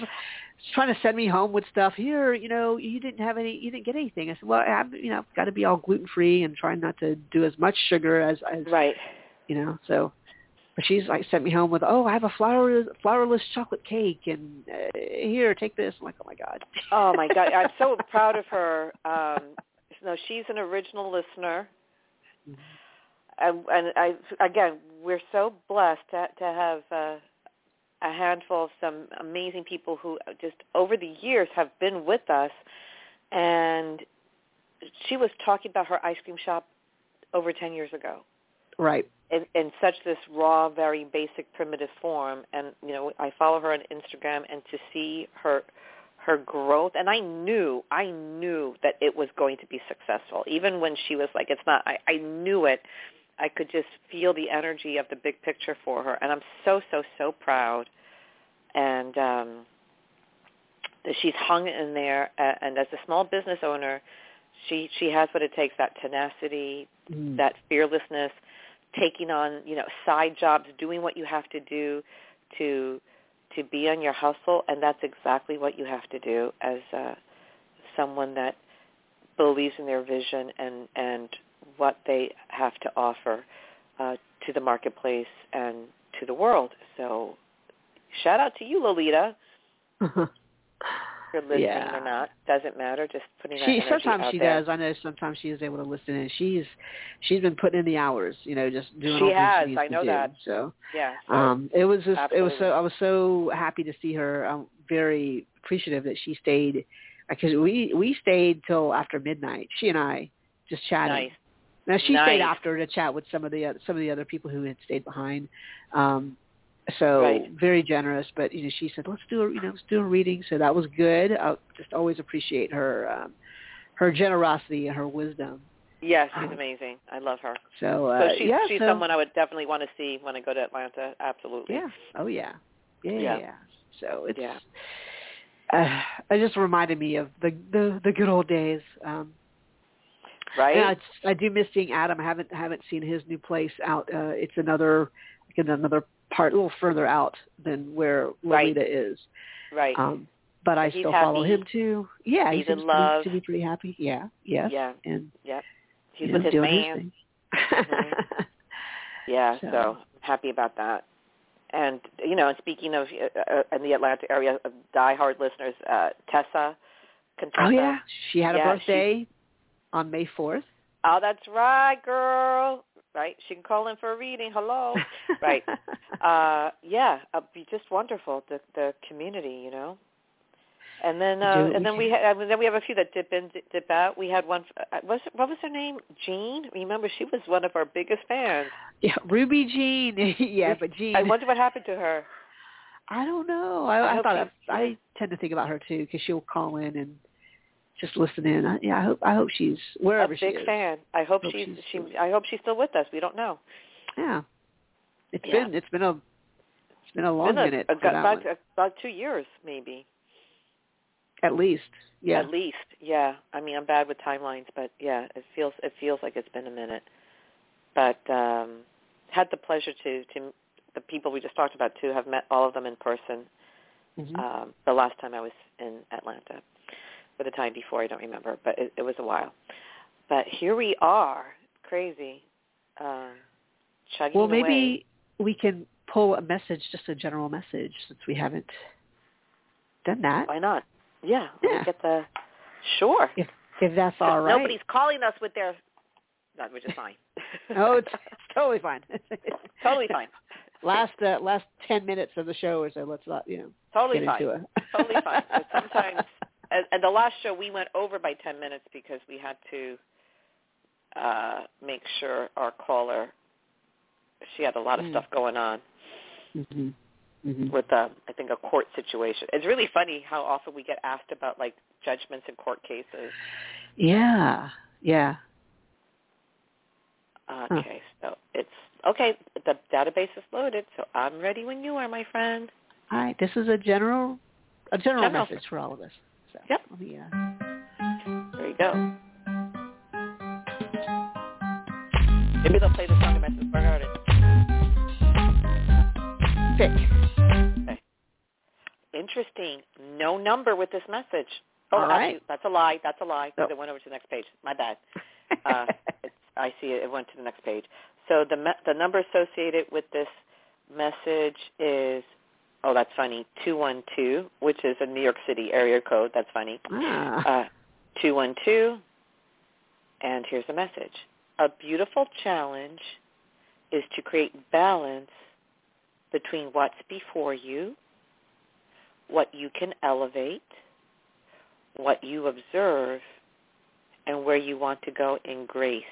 trying to send me home with stuff here. You know, you didn't get anything. I said, well, I've got to be all gluten-free and trying not to do as much sugar as you know, so, but she's like sent me home with, I have a flourless chocolate cake and here, take this. I'm like, oh my God. Oh my God. I'm so proud of her. No, she's an original listener. And again, we're so blessed to have, a handful of some amazing people who just over the years have been with us. And she was talking about her ice cream shop over 10 years ago. Right. In such this raw, very basic, primitive form. And, you know, I follow her on Instagram, and to see her growth. And I knew that it was going to be successful. Even when she was like, it's not, I knew it. I could just feel the energy of the big picture for her. And I'm so, so, so proud. And she's hung in there. And as a small business owner, she has what it takes, that tenacity, that fearlessness, taking on, you know, side jobs, doing what you have to do to be on your hustle. And that's exactly what you have to do as someone that believes in their vision and what they have to offer to the marketplace and to the world. So shout out to you, Lolita. If you're listening or not, doesn't matter. Just putting that energy out there. Sometimes she does. I know sometimes she is able to listen, and she's been putting in the hours, you know, just doing all the things she needs to do. She has. I know that. So yeah, I was so happy to see her. I'm very appreciative that she stayed because we stayed till after midnight. She and I just chatted. Nice. Now she stayed after to chat with some of the other people who had stayed behind. Very generous, but she said let's do a reading. So that was good. I just always appreciate her generosity and her wisdom. Yes, she's amazing. I love her. So she's someone I would definitely want to see when I go to Atlanta. Absolutely. Yeah. Oh yeah. Yeah. So it's. Yeah. It just reminded me of the good old days. Right. Yeah, I do miss seeing Adam. I haven't seen his new place out. It's another part, a little further out than where Lolita is. Right. But I still follow him too. Yeah. He's in love. He seems to be pretty happy. Yeah. Yes. Yeah. And yeah. He's with his man. Mm-hmm. Yeah. So happy about that. And, speaking of in the Atlanta area, of diehard listeners, Tessa Contreras. Oh, yeah. She had a birthday on May 4th. Oh, that's right, girl. Right. She can call in for a reading. Hello. Right. Be just wonderful, the community, And then we have a few that dip in, dip out. We had one. What was her name? Jean. Remember, she was one of our biggest fans. Yeah, Ruby Jean. Yeah, but Jean. I wonder what happened to her. I don't know. I tend to think about her too because she'll call in and just listen in. I hope she's wherever she is. A big fan. I hope she's still with us. We don't know. Yeah. It's been a long minute. About 2 years maybe. At least, yeah. I mean, I'm bad with timelines, but yeah, it feels like it's been a minute. But had the pleasure to the people we just talked about too, have met all of them in person. Mm-hmm. The last time I was in Atlanta, or the time before, I don't remember, but it was a while. But here we are, crazy, chugging away. Well, maybe we can pull a message, just a general message, since we haven't done that. Why not? Yeah, yeah. Sure. If that's all right. Nobody's calling us with their, which is fine. No, it's totally fine. Totally fine. Last 10 minutes of the show or so. Let's not, Totally fine. Totally fine. But sometimes, and the last show we went over by 10 minutes because we had to make sure our caller, she had a lot of stuff going on. Mm-hmm. Mm-hmm. With, I think, a court situation. It's really funny how often we get asked about, like, judgments in court cases. Yeah, yeah. Okay, so it's okay. The database is loaded, so I'm ready when you are, my friend. All right, this is a general message for all of us. So, yep. There you go. Maybe they'll play the song about the Bernardin. Okay. Interesting. No number with this message. Oh, right. Actually, that's a lie. Oh. It went over to the next page. My bad. I see it. It went to the next page. So the number associated with this message is, oh, that's funny, 212, which is a New York City area code. That's funny. 212. And here's the message. A beautiful challenge is to create balance between what's before you, what you can elevate, what you observe, and where you want to go in grace.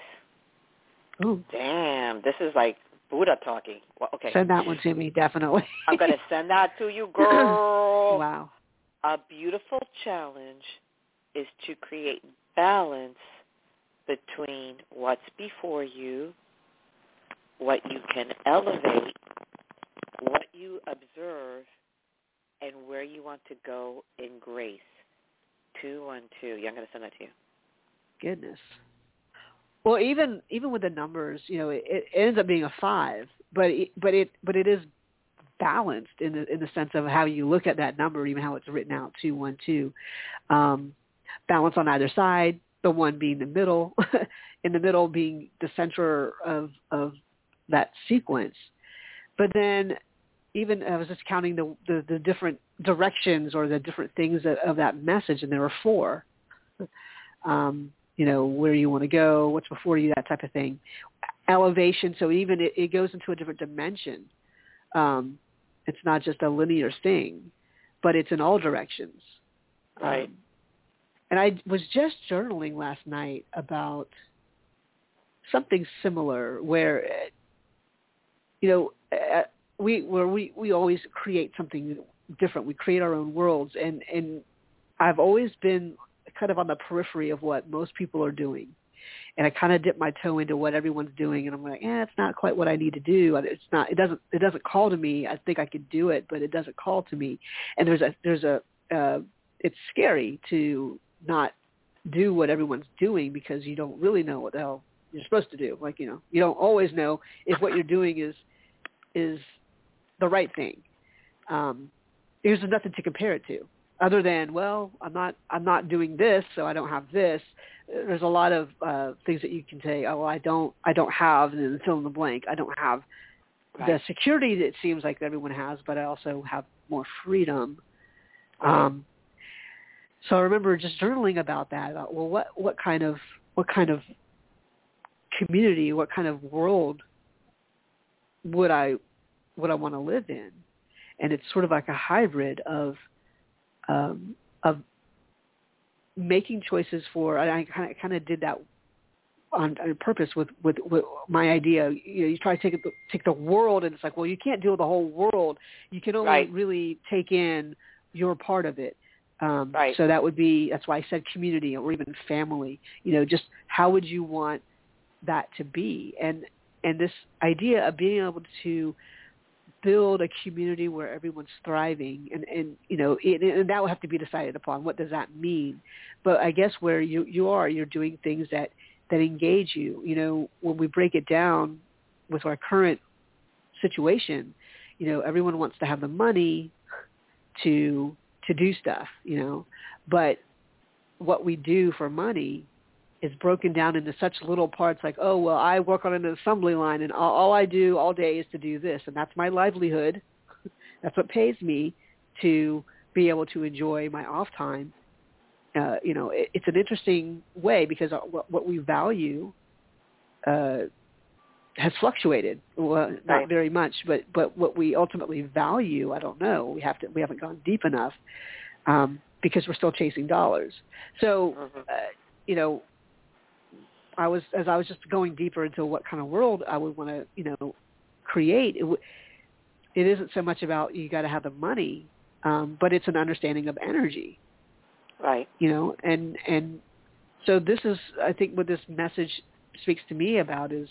Ooh. Damn, this is like Buddha talking. Well, okay. Send that one to me, definitely. I'm going to send that to you, girl. Wow. A beautiful challenge is to create balance between what's before you, what you can elevate, what you observe, and where you want to go in grace. 212. Yeah, I'm going to send that to you. Goodness. Well, even with the numbers, it ends up being a 5, but it is balanced in the sense of how you look at that number, even how it's written out. 212. Balance on either side. The 1 being the middle, in the middle being the center of that sequence. But then, even I was just counting the different directions or the different things of that message, and there were 4. Where you want to go, what's before you, that type of thing. Elevation, so even it goes into a different dimension. It's not just a linear thing, but it's in all directions. Right. And I was just journaling last night about something similar where, you know, we always create something different. We create our own worlds. And I've always been kind of on the periphery of what most people are doing. And I kind of dip my toe into what everyone's doing, and I'm like, it's not quite what I need to do. It's not. It doesn't call to me. I think I could do it, but it doesn't call to me. And there's a it's scary to not do what everyone's doing because you don't really know what the hell you're supposed to do. Like, you know, you don't always know if what you're doing is the right thing. There's nothing to compare it to. Other than, well, I'm not doing this, so I don't have this. There's a lot of things that you can say. Oh, well, I don't have, and then fill in the blank. I don't have the security that it seems like everyone has, but I also have more freedom. So I remember just journaling about that. About, well, what kind of community, what kind of world would I want to live in? And it's sort of like a hybrid of making choices for, and I kind of did that on purpose with my idea. You know, you try to take the world, and it's like, well, you can't deal with the whole world. You can only really take in your part of it. So that's why I said community or even family. You know, just how would you want that to be? And this idea of being able to build a community where everyone's thriving, and you know, and that will have to be decided upon. What does that mean? But I guess where you're doing things that engage you. You know, when we break it down with our current situation, you know, everyone wants to have the money to do stuff, you know, but what we do for money is broken down into such little parts, like, oh, well, I work on an assembly line, and all I do all day is to do this, and that's my livelihood. That's what pays me to be able to enjoy my off time. You know, it's an interesting way because what we value has fluctuated. Well, not very much, but what we ultimately value, I don't know. We haven't gone deep enough because we're still chasing dollars. So, you know, I was just going deeper into what kind of world I would want to, you know, create. It isn't so much about you got to have the money, but it's an understanding of energy, right? You know, and so this is, I think, what this message speaks to me about is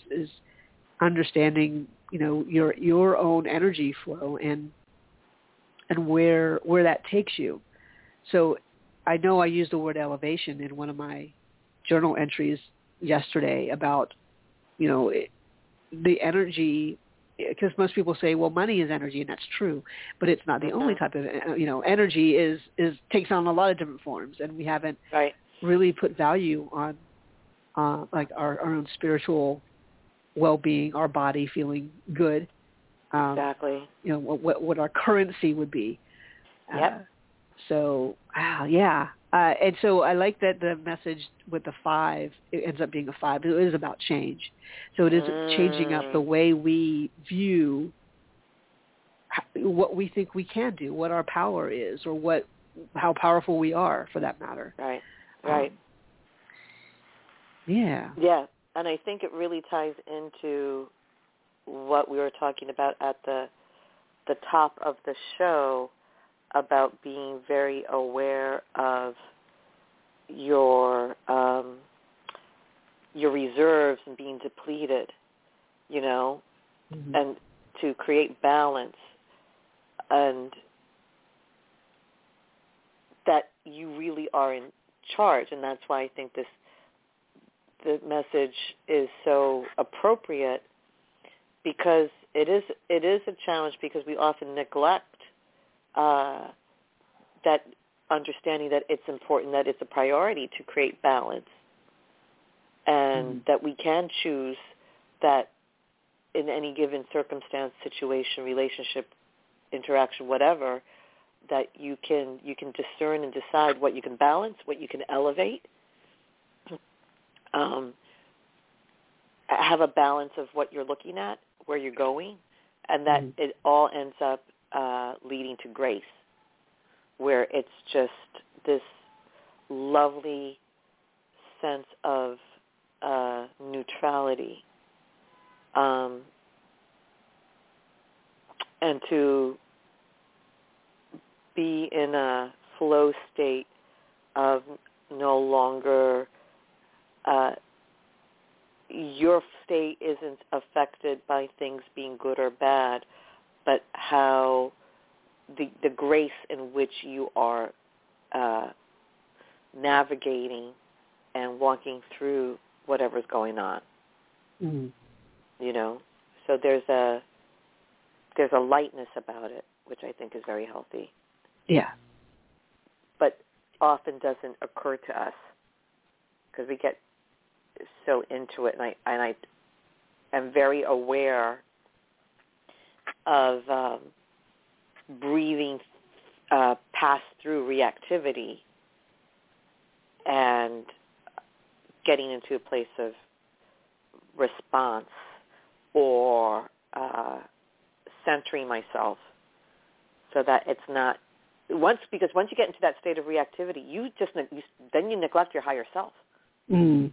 understanding, you know, your own energy flow and where that takes you. So I know I used the word elevation in one of my journal entries yesterday about, you know, the energy, because most people say, well, money is energy, and that's true, but it's not the only type of, you know, energy is takes on a lot of different forms, and we haven't really put value on like our own spiritual well-being, our body feeling good, exactly, you know, what our currency would be. And so I like that the message with the 5, it ends up being a 5. It is about change. So it is changing up the way we view what we think we can do, what our power is, or how powerful we are, for that matter. Right. Yeah. Yeah, and I think it really ties into what we were talking about at the top of the show, about being very aware of your reserves and being depleted, you know, and to create balance, and that you really are in charge. And that's why I think the message is so appropriate, because it is a challenge, because we often neglect that understanding that it's important, that it's a priority to create balance, and that we can choose that in any given circumstance, situation, relationship, interaction, whatever, that you can discern and decide what you can balance, what you can elevate, have a balance of what you're looking at, where you're going, and that it all ends up leading to grace, where it's just this lovely sense of neutrality, and to be in a flow state of no longer, your state isn't affected by things being good or bad, but how the grace in which you are navigating and walking through whatever's going on. Mm-hmm. You know, so there's a lightness about it, which I think is very healthy. Yeah. But often doesn't occur to us because we get so into it, and I am very aware of breathing past through reactivity and getting into a place of response or centering myself so that it's not once you get into that state of reactivity, then you neglect your higher self. Mm.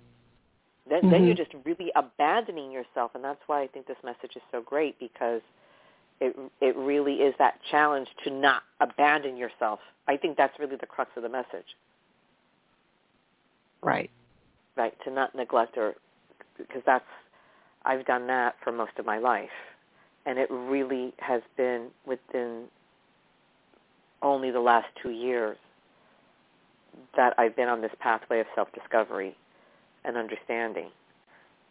Then you're just really abandoning yourself, and that's why I think this message is so great, because it really is that challenge to not abandon yourself. I think that's really the crux of the message. Right. Right, to not neglect, because I've done that for most of my life, and it really has been within only the last 2 years that I've been on this pathway of self-discovery and understanding.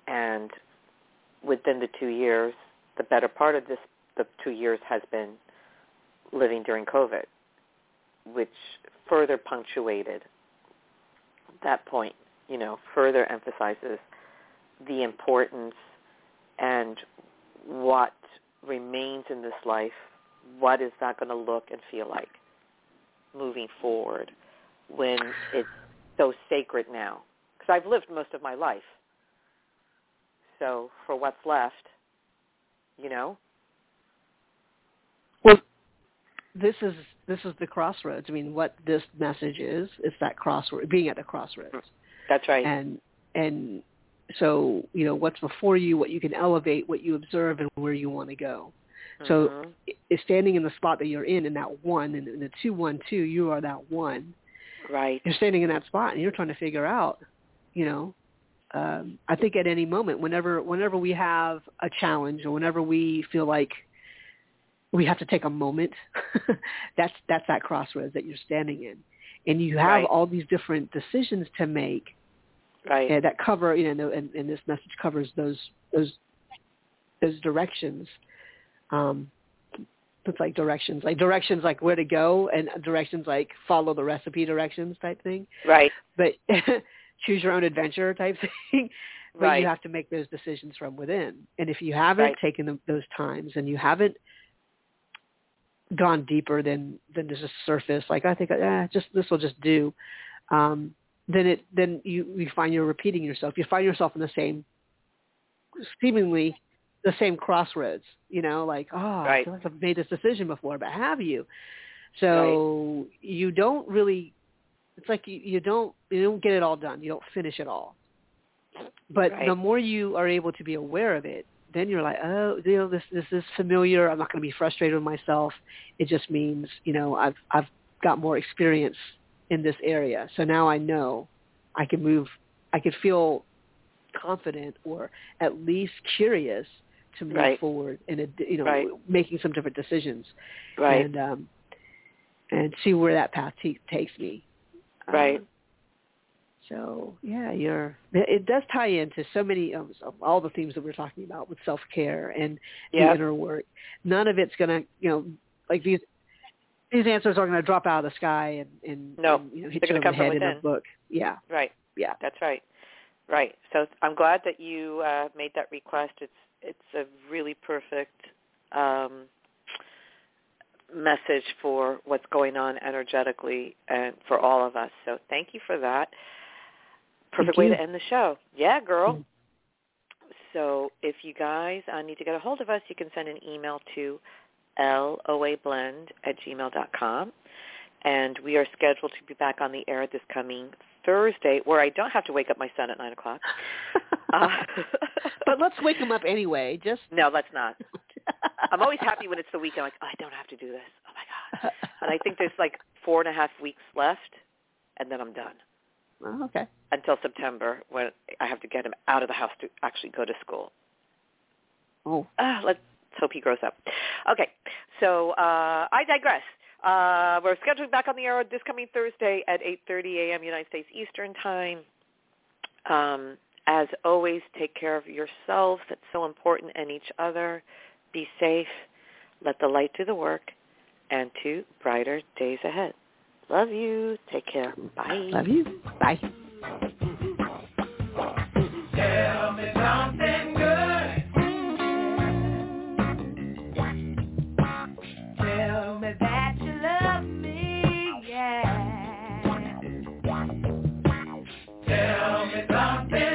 And within the 2 years, the better part of the 2 years has been living during COVID, which further punctuated that point, you know, further emphasizes the importance and what remains in this life, what is that going to look and feel like moving forward when it's so sacred now. Because I've lived most of my life. So for what's left, you know? Well, this is the crossroads. I mean, what this message is that crossroad, being at the crossroads. That's right. And so, you know, what's before you, what you can elevate, what you observe, and where you want to go. So standing in the spot that you're in that one, in the 2-1-2, you are that one. Right. You're standing in that spot, and you're trying to figure out, you know, I think at any moment, whenever we have a challenge or whenever we feel like we have to take a moment, that's that crossroads that you're standing in. And you have all these different decisions to make, right? And that cover, you know, and this message covers those directions. It's like directions like where to go, and directions like follow the recipe directions type thing. Right. But choose your own adventure type thing. But you have to make those decisions from within. And if you haven't taken those times and you haven't gone deeper than just a surface, like I think, this will just do. Then you find you're repeating yourself. You find yourself in the same, seemingly the same crossroads, you know, like, I feel like I've made this decision before, but have you? So you don't really, it's like you don't get it all done. You don't finish it all. But the more you are able to be aware of it, then you're like, oh, you know, this is familiar. I'm not going to be frustrated with myself. It just means, you know, I've got more experience in this area. So now I know I can move, I can feel confident or at least curious to move forward and, you know, making some different decisions, and see where that path takes me. So yeah, it does tie into so many all the themes that we're talking about with self-care and the inner work. None of it's going to, you know, like these answers aren't going to drop out of the sky and you know, hit you over the head in a book. Yeah, right. Yeah, that's right. Right. So I'm glad that you made that request. It's a really perfect message for what's going on energetically and for all of us. So thank you for that. Perfect way to end the show. Yeah, girl. Mm-hmm. So if you guys need to get a hold of us, you can send an email to LOAblend@gmail.com. And we are scheduled to be back on the air this coming Thursday, where I don't have to wake up my son at 9 o'clock. But let's wake him up anyway. No, let's not. I'm always happy when it's the weekend. Like, oh, I don't have to do this. Oh, my God. And I think there's like 4.5 weeks left, and then I'm done. Oh, okay. Until September, when I have to get him out of the house to actually go to school. Oh. Let's hope he grows up. Okay. So I digress. We're scheduled back on the air this coming Thursday at 8:30 a.m. United States Eastern Time. As always, take care of yourselves. That's so important, and each other. Be safe. Let the light do the work, and to brighter days ahead. Love you. Take care. Bye. Love you. Bye. Tell me something good. Tell me that you love me, yeah. Tell me something.